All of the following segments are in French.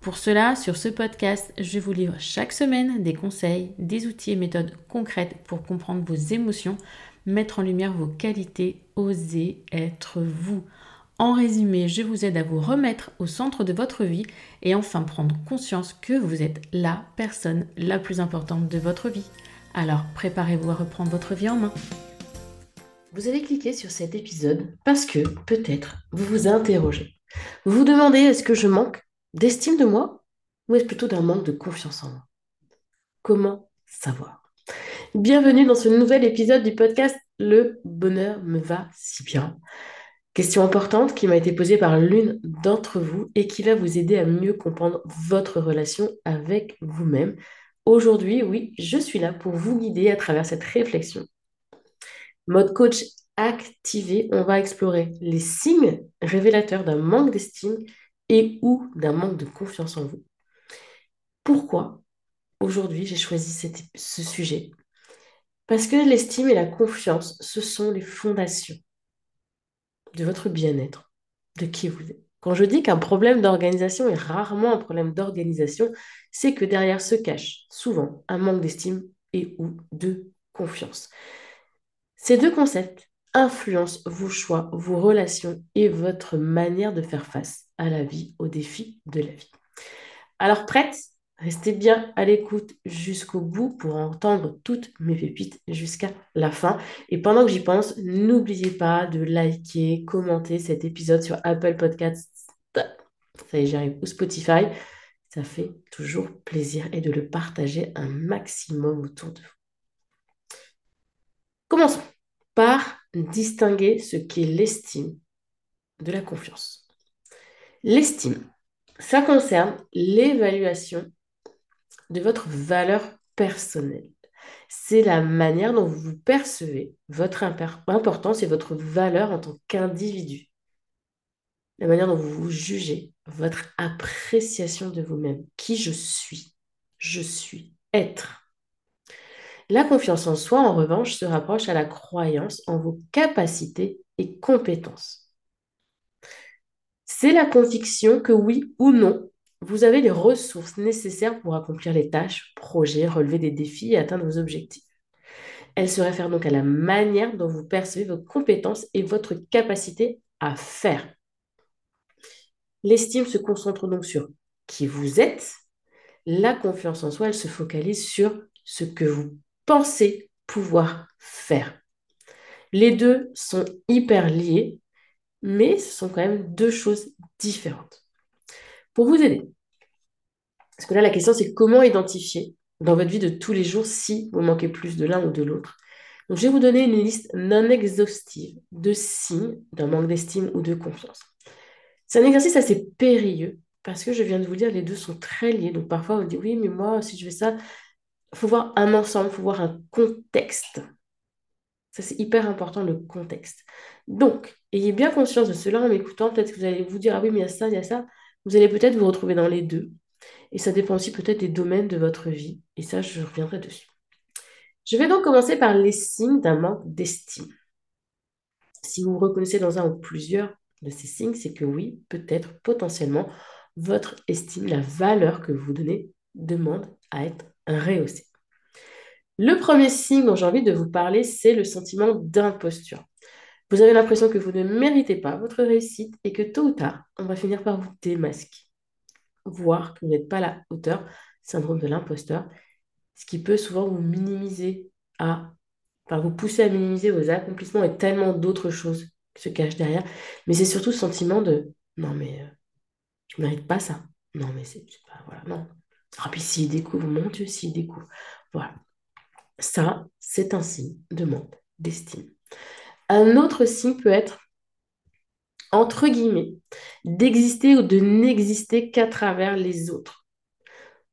Pour cela, sur ce podcast, je vous livre chaque semaine des conseils, des outils et méthodes concrètes pour comprendre vos émotions, mettre en lumière vos qualités, oser être vous. En résumé, je vous aide à vous remettre au centre de votre vie et enfin prendre conscience que vous êtes la personne la plus importante de votre vie. Alors, préparez-vous à reprendre votre vie en main. Vous allez cliquer sur cet épisode parce que, peut-être, vous vous interrogez. Vous vous demandez, est-ce que je manque d'estime de moi ou est-ce plutôt d'un manque de confiance en moi? Comment savoir? Bienvenue dans ce nouvel épisode du podcast Le Bonheur me va si bien. Question importante qui m'a été posée par l'une d'entre vous et qui va vous aider à mieux comprendre votre relation avec vous-même. Aujourd'hui, oui, je suis là pour vous guider à travers cette réflexion. Mode coach activé, on va explorer les signes révélateurs d'un manque d'estime et ou d'un manque de confiance en vous. Pourquoi aujourd'hui j'ai choisi ce sujet? Parce que l'estime et la confiance, ce sont les fondations de votre bien-être, de qui vous êtes. Quand je dis qu'un problème d'organisation est rarement un problème d'organisation, c'est que derrière se cache souvent un manque d'estime et ou de confiance. Ces deux concepts influencent vos choix, vos relations et votre manière de faire face à la vie, aux défis de la vie. Alors prête, restez bien à l'écoute jusqu'au bout pour entendre toutes mes pépites jusqu'à la fin. Et pendant que j'y pense, n'oubliez pas de liker, commenter cet épisode sur Apple Podcasts, ça y est, j'arrive, ou Spotify. Ça fait toujours plaisir et de le partager un maximum autour de vous. Commençons par distinguer ce qu'est l'estime de la confiance. L'estime, ça concerne l'évaluation de votre valeur personnelle. C'est la manière dont vous percevez votre importance et votre valeur en tant qu'individu. La manière dont vous vous jugez, votre appréciation de vous-même. Qui je suis être. La confiance en soi, en revanche, se rapproche à la croyance en vos capacités et compétences. C'est la conviction que oui ou non, vous avez les ressources nécessaires pour accomplir les tâches, projets, relever des défis et atteindre vos objectifs. Elle se réfère donc à la manière dont vous percevez vos compétences et votre capacité à faire. L'estime se concentre donc sur qui vous êtes. La confiance en soi, elle se focalise sur ce que vous pensez pouvoir faire. Les deux sont hyper liés, mais ce sont quand même deux choses différentes. Pour vous aider, parce que là, la question, c'est comment identifier dans votre vie de tous les jours si vous manquez plus de l'un ou de l'autre. Donc, je vais vous donner une liste non exhaustive de signes d'un manque d'estime ou de confiance. C'est un exercice assez périlleux, parce que je viens de vous dire, les deux sont très liés. Donc, parfois, on dit, oui, mais moi, si je fais ça, il faut voir un ensemble, il faut voir un contexte. Ça, c'est hyper important, le contexte. Donc, ayez bien conscience de cela en m'écoutant. Peut-être que vous allez vous dire, ah oui, mais il y a ça, il y a ça. Vous allez peut-être vous retrouver dans les deux. Et ça dépend aussi peut-être des domaines de votre vie. Et ça, je reviendrai dessus. Je vais donc commencer par les signes d'un manque d'estime. Si vous vous reconnaissez dans un ou plusieurs de ces signes, c'est que oui, peut-être, potentiellement, votre estime, la valeur que vous donnez, demande à être rehaussée. Le premier signe dont j'ai envie de vous parler, c'est le sentiment d'imposture. Vous avez l'impression que vous ne méritez pas votre réussite et que tôt ou tard, on va finir par vous démasquer. Voir que vous n'êtes pas à la hauteur, syndrome de l'imposteur, ce qui peut souvent vous minimiser vous pousser à minimiser vos accomplissements et tellement d'autres choses se cache derrière. Mais c'est surtout ce sentiment de « Non, mais je ne mérite pas ça. Non, mais c'est pas... Voilà, non. » Ah, puis s'il découvre, mon Dieu, s'il découvre. Voilà. Ça, c'est un signe de manque d'estime. Un autre signe peut être, entre guillemets, d'exister ou de n'exister qu'à travers les autres.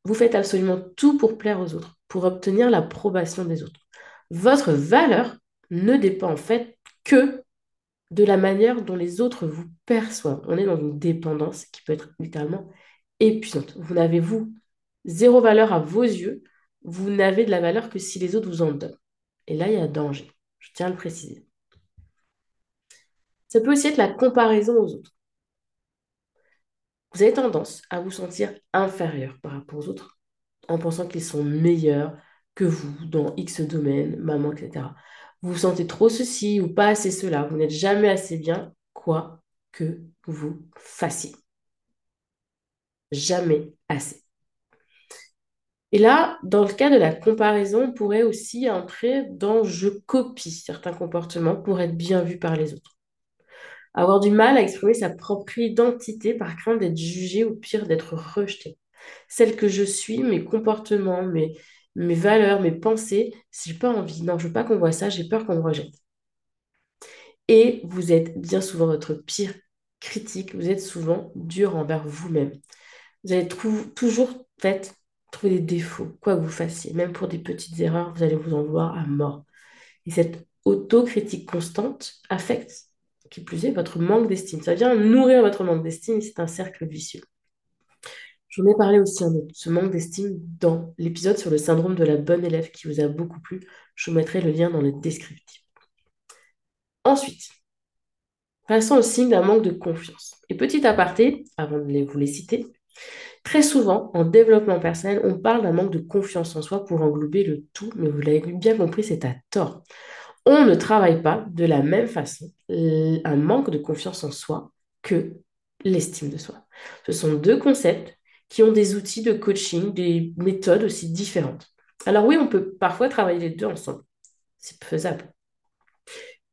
Vous faites absolument tout pour plaire aux autres, pour obtenir l'approbation des autres. Votre valeur ne dépend en fait que de la manière dont les autres vous perçoivent. On est dans une dépendance qui peut être littéralement épuisante. Vous n'avez, vous, zéro valeur à vos yeux. Vous n'avez de la valeur que si les autres vous en donnent. Et là, il y a danger. Je tiens à le préciser. Ça peut aussi être la comparaison aux autres. Vous avez tendance à vous sentir inférieur par rapport aux autres en pensant qu'ils sont meilleurs que vous dans X domaine, maman, etc. Vous vous sentez trop ceci ou pas assez cela. Vous n'êtes jamais assez bien, quoi que vous fassiez. Jamais assez. Et là, dans le cas de la comparaison, on pourrait aussi entrer dans « je copie » certains comportements pour être bien vu par les autres. Avoir du mal à exprimer sa propre identité par crainte d'être jugé ou pire, d'être rejeté. Celle que je suis, mes comportements, mes valeurs, mes pensées, si j'ai pas envie, non, je veux pas qu'on voit ça, j'ai peur qu'on me rejette. Et vous êtes bien souvent votre pire critique, vous êtes souvent dur envers vous-même. Vous allez toujours être... Trouver des défauts, quoi que vous fassiez. Même pour des petites erreurs, vous allez vous en vouloir à mort. Et cette autocritique constante affecte, qui plus est, votre manque d'estime. Ça vient nourrir votre manque d'estime, c'est un cercle vicieux. J'en ai parlé aussi un autre, ce manque d'estime, dans l'épisode sur le syndrome de la bonne élève qui vous a beaucoup plu. Je vous mettrai le lien dans le descriptif. Ensuite, passons au signe d'un manque de confiance. Et petit aparté, avant de vous les citer, très souvent, en développement personnel, on parle d'un manque de confiance en soi pour englober le tout, mais vous l'avez bien compris, c'est à tort. On ne travaille pas de la même façon un manque de confiance en soi que l'estime de soi. Ce sont deux concepts qui ont des outils de coaching, des méthodes aussi différentes. Alors oui, on peut parfois travailler les deux ensemble, c'est faisable.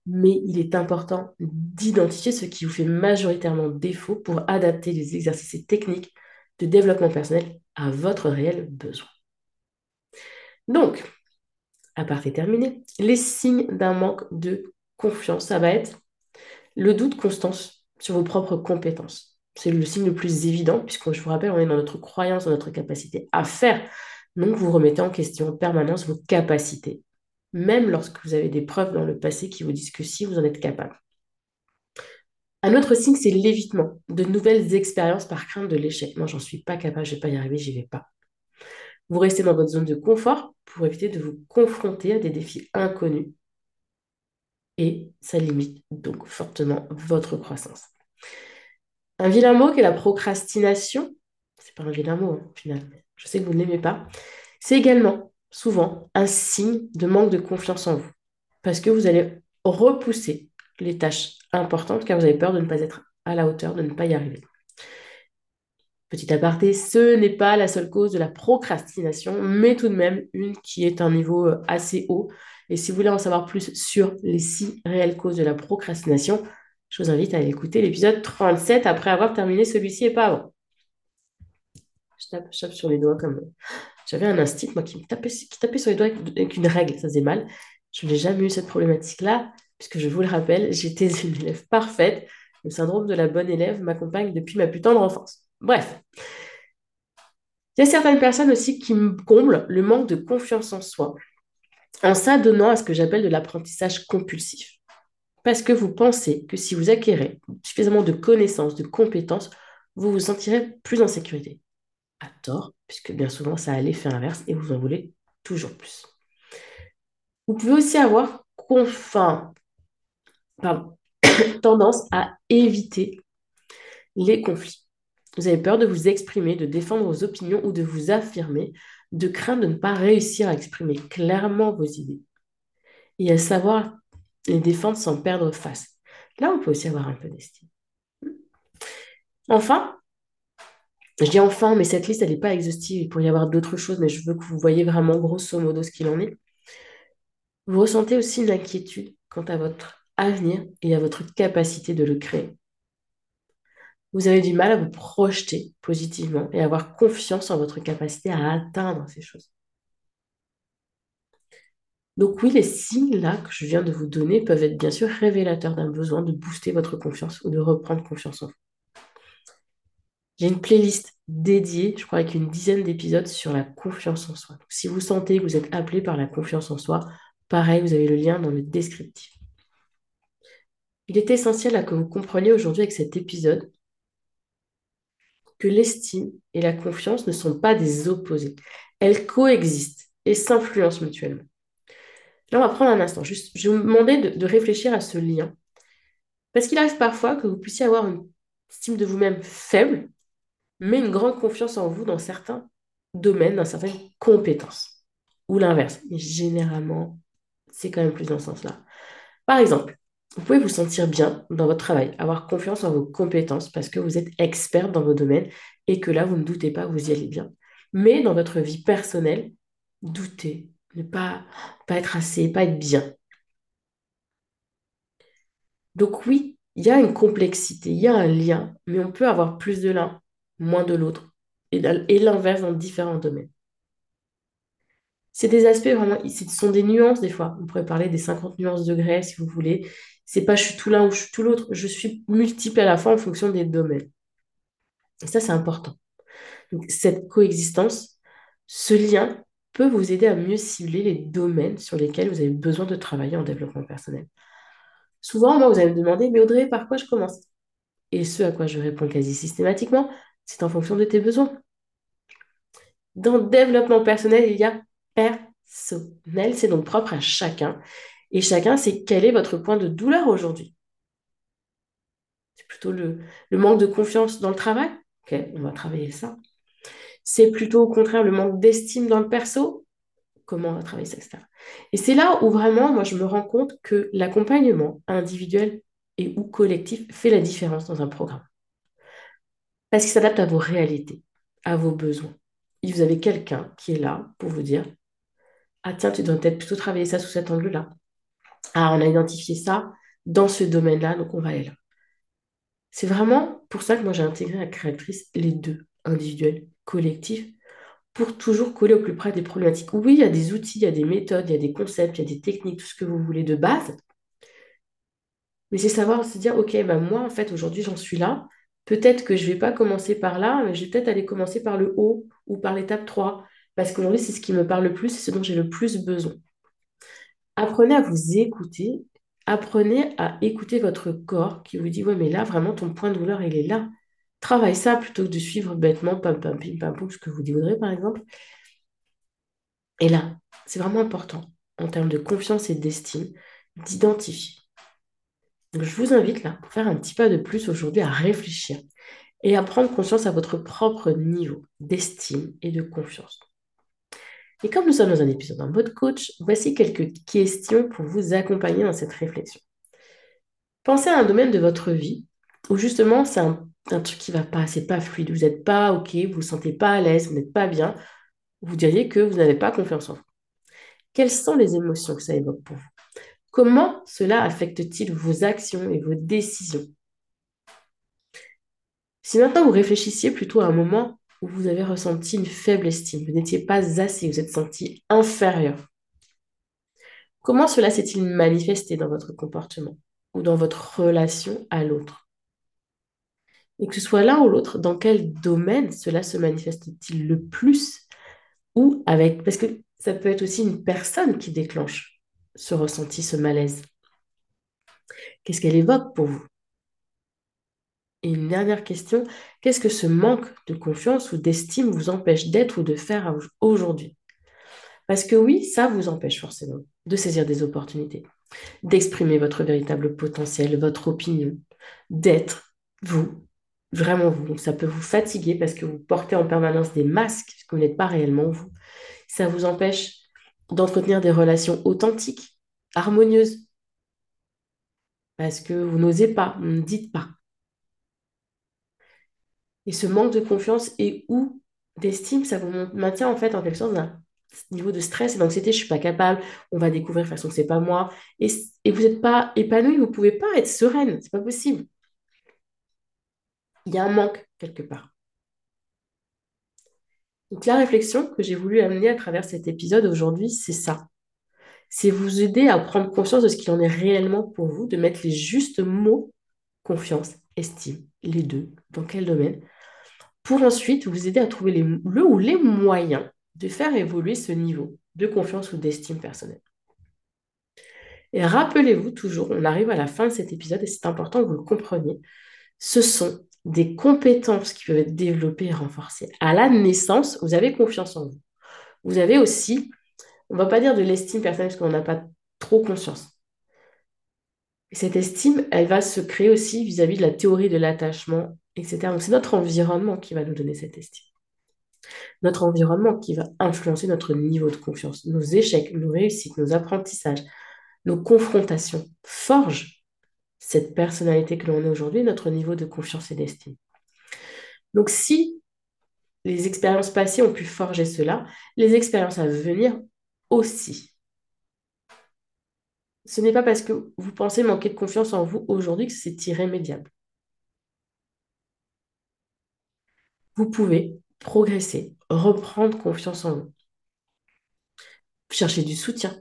Mais il est important d'identifier ce qui vous fait majoritairement défaut pour adapter les exercices et techniques de développement personnel à votre réel besoin. Donc, à part et terminé, les signes d'un manque de confiance, ça va être le doute constant sur vos propres compétences. C'est le signe le plus évident, puisque je vous rappelle, on est dans notre croyance, dans notre capacité à faire. Donc, vous remettez en question en permanence vos capacités, même lorsque vous avez des preuves dans le passé qui vous disent que si, vous en êtes capable. Un autre signe, c'est l'évitement de nouvelles expériences par crainte de l'échec. Non, j'en suis pas capable, je ne vais pas y arriver, j'y vais pas. Vous restez dans votre zone de confort pour éviter de vous confronter à des défis inconnus. Et ça limite donc fortement votre croissance. Un vilain mot qui est la procrastination, c'est pas un vilain mot, au final, je sais que vous ne l'aimez pas, c'est également souvent un signe de manque de confiance en vous. Parce que vous allez repousser les tâches importantes car vous avez peur de ne pas être à la hauteur, de ne pas y arriver. Petit aparté, ce n'est pas la seule cause de la procrastination, mais tout de même une qui est un niveau assez haut. Et si vous voulez en savoir plus sur les 6 réelles causes de la procrastination, je vous invite à aller écouter l'épisode 37 après avoir terminé celui-ci et pas avant. Je tape sur les doigts comme... J'avais un instinct, moi, qui tapait sur les doigts avec une règle, ça faisait mal. Je n'ai jamais eu cette problématique-là. Puisque je vous le rappelle, j'étais une élève parfaite. Le syndrome de la bonne élève m'accompagne depuis ma plus tendre enfance. Bref. Il y a certaines personnes aussi qui me comblent le manque de confiance en soi en s'adonnant à ce que j'appelle de l'apprentissage compulsif. Parce que vous pensez que si vous acquérez suffisamment de connaissances, de compétences, vous vous sentirez plus en sécurité. À tort, puisque bien souvent ça a l'effet inverse et vous en voulez toujours plus. Vous pouvez aussi avoir tendance à éviter les conflits. Vous avez peur de vous exprimer, de défendre vos opinions ou de vous affirmer, de crainte de ne pas réussir à exprimer clairement vos idées et à savoir les défendre sans perdre face. Là, on peut aussi avoir un peu d'estime. Enfin, je dis enfin, mais cette liste, elle n'est pas exhaustive. Il pourrait y avoir d'autres choses, mais je veux que vous voyez vraiment grosso modo ce qu'il en est. Vous ressentez aussi une inquiétude quant à votre à venir et à votre capacité de le créer. Vous avez du mal à vous projeter positivement et à avoir confiance en votre capacité à atteindre ces choses. Donc oui, les signes-là que je viens de vous donner peuvent être bien sûr révélateurs d'un besoin de booster votre confiance ou de reprendre confiance en vous. J'ai une playlist dédiée, je crois, avec une 10aine d'épisodes sur la confiance en soi. Donc, si vous sentez que vous êtes appelé par la confiance en soi, pareil, vous avez le lien dans le descriptif. Il est essentiel à que vous compreniez aujourd'hui avec cet épisode que l'estime et la confiance ne sont pas des opposés. Elles coexistent et s'influencent mutuellement. Là, on va prendre un instant. Juste, je vais vous demander de réfléchir à ce lien. Parce qu'il arrive parfois que vous puissiez avoir une estime de vous-même faible, mais une grande confiance en vous dans certains domaines, dans certaines compétences. Ou l'inverse. Mais généralement, c'est quand même plus dans ce sens-là. Par exemple, vous pouvez vous sentir bien dans votre travail, avoir confiance en vos compétences parce que vous êtes expert dans vos domaines et que là, vous ne doutez pas, vous y allez bien. Mais dans votre vie personnelle, doutez, ne pas être assez, pas être bien. Donc oui, il y a une complexité, il y a un lien, mais on peut avoir plus de l'un, moins de l'autre et l'inverse dans différents domaines. C'est des aspects vraiment, ce sont des nuances des fois. On pourrait parler des 50 nuances de gris si vous voulez. C'est pas je suis tout l'un ou je suis tout l'autre. Je suis multiple à la fois en fonction des domaines. Et ça, c'est important. Donc, cette coexistence, ce lien peut vous aider à mieux cibler les domaines sur lesquels vous avez besoin de travailler en développement personnel. Souvent, moi, vous allez me demander, mais Audrey, par quoi je commence ? Et ce à quoi je réponds quasi systématiquement, c'est en fonction de tes besoins. Dans le développement personnel, il y a personnel, c'est donc propre à chacun. Et chacun, c'est quel est votre point de douleur aujourd'hui. C'est plutôt le manque de confiance dans le travail. Ok, on va travailler ça. C'est plutôt au contraire le manque d'estime dans le perso. Comment on va travailler ça, etc. Et c'est là où vraiment, moi, je me rends compte que l'accompagnement individuel et ou collectif fait la différence dans un programme. Parce qu'il s'adapte à vos réalités, à vos besoins. Et vous avez quelqu'un qui est là pour vous dire « Ah tiens, tu dois peut-être plutôt travailler ça sous cet angle-là. Ah, on a identifié ça dans ce domaine-là, donc on va aller là. » C'est vraiment pour ça que moi j'ai intégré à Créatrice les deux, individuels, collectifs, pour toujours coller au plus près des problématiques. Oui, il y a des outils, il y a des méthodes, il y a des concepts, il y a des techniques, tout ce que vous voulez de base. Mais c'est savoir se dire « Ok, bah moi en fait aujourd'hui j'en suis là. Peut-être que je ne vais pas commencer par là, mais je vais peut-être aller commencer par le haut ou par l'étape 3. » Parce qu'aujourd'hui, c'est ce qui me parle le plus, c'est ce dont j'ai le plus besoin. Apprenez à vous écouter. Apprenez à écouter votre corps qui vous dit « Ouais, mais là, vraiment, ton point de douleur, il est là. Travaille ça plutôt que de suivre bêtement, pam, pam, pim, pam, poum, ce que vous dit Audrey, par exemple. » Et là, c'est vraiment important, en termes de confiance et d'estime, d'identifier. Donc, je vous invite, là, pour faire un petit pas de plus aujourd'hui, à réfléchir et à prendre conscience à votre propre niveau d'estime et de confiance. Et comme nous sommes dans un épisode en mode coach, voici quelques questions pour vous accompagner dans cette réflexion. Pensez à un domaine de votre vie où justement c'est un truc qui ne va pas, c'est pas fluide, vous n'êtes pas ok, vous ne vous sentez pas à l'aise, vous n'êtes pas bien, vous diriez que vous n'avez pas confiance en vous. Quelles sont les émotions que ça évoque pour vous ? Comment cela affecte-t-il vos actions et vos décisions ? Si maintenant vous réfléchissiez plutôt à un moment où vous avez ressenti une faible estime, vous n'étiez pas assez, vous êtes senti inférieur. Comment cela s'est-il manifesté dans votre comportement ou dans votre relation à l'autre ? Et que ce soit l'un ou l'autre, dans quel domaine cela se manifeste-t-il le plus ? Ou avec, parce que ça peut être aussi une personne qui déclenche ce ressenti, ce malaise. Qu'est-ce qu'elle évoque pour vous ? Et une dernière question, qu'est-ce que ce manque de confiance ou d'estime vous empêche d'être ou de faire aujourd'hui ? Parce que oui, ça vous empêche forcément de saisir des opportunités, d'exprimer votre véritable potentiel, votre opinion, d'être vous, vraiment vous. Donc ça peut vous fatiguer parce que vous portez en permanence des masques, parce que vous n'êtes pas réellement vous. Ça vous empêche d'entretenir des relations authentiques, harmonieuses, parce que vous n'osez pas, vous ne dites pas. Et ce manque de confiance et ou d'estime, ça vous maintient en fait en quelque sorte niveau de stress et d'anxiété, je ne suis pas capable, on va découvrir de toute façon que ce n'est pas moi. Et vous n'êtes pas épanoui, vous ne pouvez pas être sereine, ce n'est pas possible. Il y a un manque quelque part. Donc la réflexion que j'ai voulu amener à travers cet épisode aujourd'hui, c'est ça. C'est vous aider à prendre conscience de ce qu'il en est réellement pour vous, de mettre les justes mots, confiance, estime, les deux, dans quel domaine, pour ensuite vous aider à trouver le ou les moyens de faire évoluer ce niveau de confiance ou d'estime personnelle. Et rappelez-vous toujours, on arrive à la fin de cet épisode et c'est important que vous le compreniez, ce sont des compétences qui peuvent être développées et renforcées. À la naissance, vous avez confiance en vous. Vous avez aussi, on ne va pas dire de l'estime personnelle parce qu'on n'a pas trop conscience. Et cette estime, elle va se créer aussi vis-à-vis de la théorie de l'attachement, etc. Donc c'est notre environnement qui va nous donner cette estime. Notre environnement qui va influencer notre niveau de confiance, nos échecs, nos réussites, nos apprentissages, nos confrontations forgent cette personnalité que l'on est aujourd'hui, notre niveau de confiance et d'estime. Donc si les expériences passées ont pu forger cela, les expériences à venir aussi. Ce n'est pas parce que vous pensez manquer de confiance en vous aujourd'hui que c'est irrémédiable. Vous pouvez progresser, reprendre confiance en vous. Cherchez du soutien.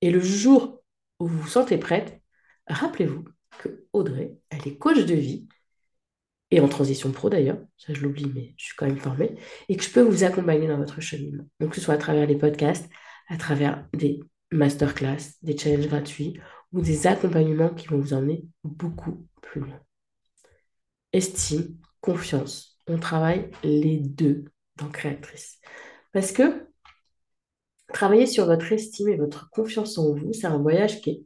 Et le jour où vous vous sentez prête, rappelez-vous que Audrey, elle est coach de vie, et en transition pro d'ailleurs, ça je l'oublie, mais je suis quand même formée, et que je peux vous accompagner dans votre cheminement. Donc que ce soit à travers les podcasts, à travers des masterclass, des challenges gratuits, ou des accompagnements qui vont vous emmener beaucoup plus loin. Estime, confiance. On travaille les deux dans Créatrice. Parce que travailler sur votre estime et votre confiance en vous, c'est un voyage qui est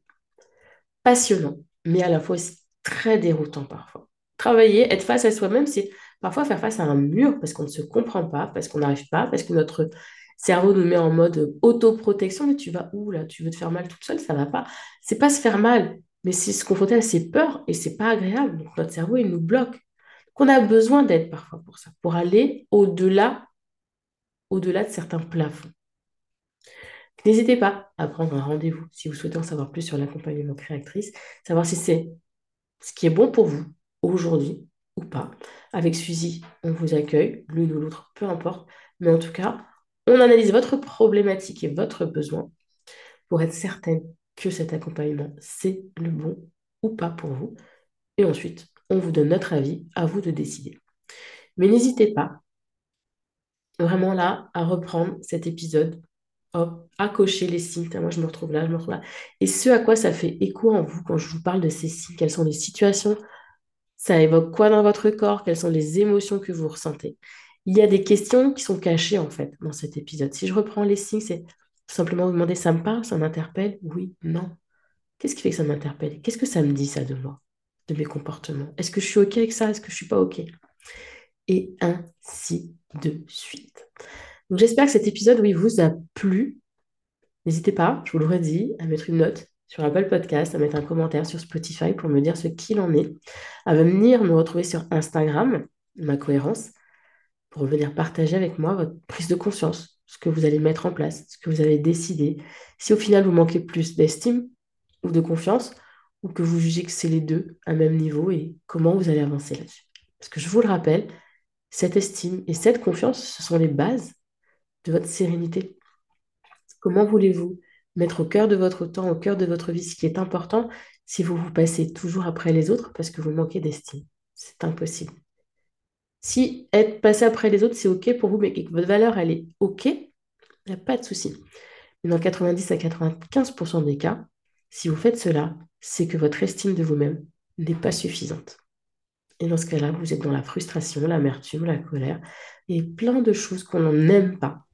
passionnant, mais à la fois aussi très déroutant parfois. Travailler, être face à soi-même, c'est parfois faire face à un mur parce qu'on ne se comprend pas, parce qu'on n'arrive pas, parce que notre cerveau nous met en mode autoprotection, mais tu vas où là ? Tu veux te faire mal toute seule, ça ne va pas. C'est pas se faire mal, mais c'est se confronter à ses peurs et c'est pas agréable. Donc notre cerveau, il nous bloque. Qu'on a besoin d'aide parfois pour ça, pour aller au-delà de certains plafonds. N'hésitez pas à prendre un rendez-vous si vous souhaitez en savoir plus sur l'accompagnement Créatrice, savoir si c'est ce qui est bon pour vous aujourd'hui ou pas. Avec Suzy, on vous accueille, l'une ou l'autre, peu importe, mais en tout cas, on analyse votre problématique et votre besoin pour être certaine que cet accompagnement, c'est le bon ou pas pour vous. Et ensuite, on vous donne notre avis, à vous de décider. Mais n'hésitez pas, vraiment là, à reprendre cet épisode, hop, à cocher les signes. Moi, je me retrouve là. Et ce à quoi ça fait écho en vous quand je vous parle de ces signes, quelles sont les situations, ça évoque quoi dans votre corps, quelles sont les émotions que vous ressentez. Il y a des questions qui sont cachées, en fait, dans cet épisode. Si je reprends les signes, c'est simplement vous demander, ça me parle, ça m'interpelle ? Oui, non. Qu'est-ce qui fait que ça m'interpelle ? Qu'est-ce que ça me dit, ça, de moi ? De mes comportements. Est-ce que je suis OK avec ça ? Est-ce que je ne suis pas OK ? Et ainsi de suite. Donc j'espère que cet épisode, oui, vous a plu. N'hésitez pas, je vous le redis, à mettre une note sur Apple Podcast, à mettre un commentaire sur Spotify pour me dire ce qu'il en est, à venir me retrouver sur Instagram, Ma Cohérence, pour venir partager avec moi votre prise de conscience, ce que vous allez mettre en place, ce que vous avez décidé. Si au final, vous manquez plus d'estime ou de confiance, ou que vous jugez que c'est les deux à même niveau et comment vous allez avancer là-dessus. Parce que je vous le rappelle, cette estime et cette confiance, ce sont les bases de votre sérénité. Comment voulez-vous mettre au cœur de votre temps, au cœur de votre vie, ce qui est important, si vous vous passez toujours après les autres parce que vous manquez d'estime ? C'est impossible. Si être passé après les autres, c'est OK pour vous, mais que votre valeur, elle est OK, il n'y a pas de souci. Mais dans 90 à 95% des cas, si vous faites cela, c'est que votre estime de vous-même n'est pas suffisante. Et dans ce cas-là, vous êtes dans la frustration, l'amertume, la colère, et plein de choses qu'on n'aime pas.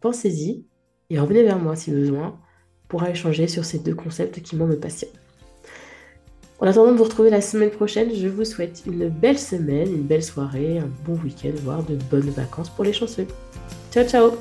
Pensez-y et revenez vers moi si besoin pour échanger sur ces deux concepts qui, moi, me passionnent. En attendant de vous retrouver la semaine prochaine, je vous souhaite une belle semaine, une belle soirée, un bon week-end, voire de bonnes vacances pour les chanceux. Ciao, ciao !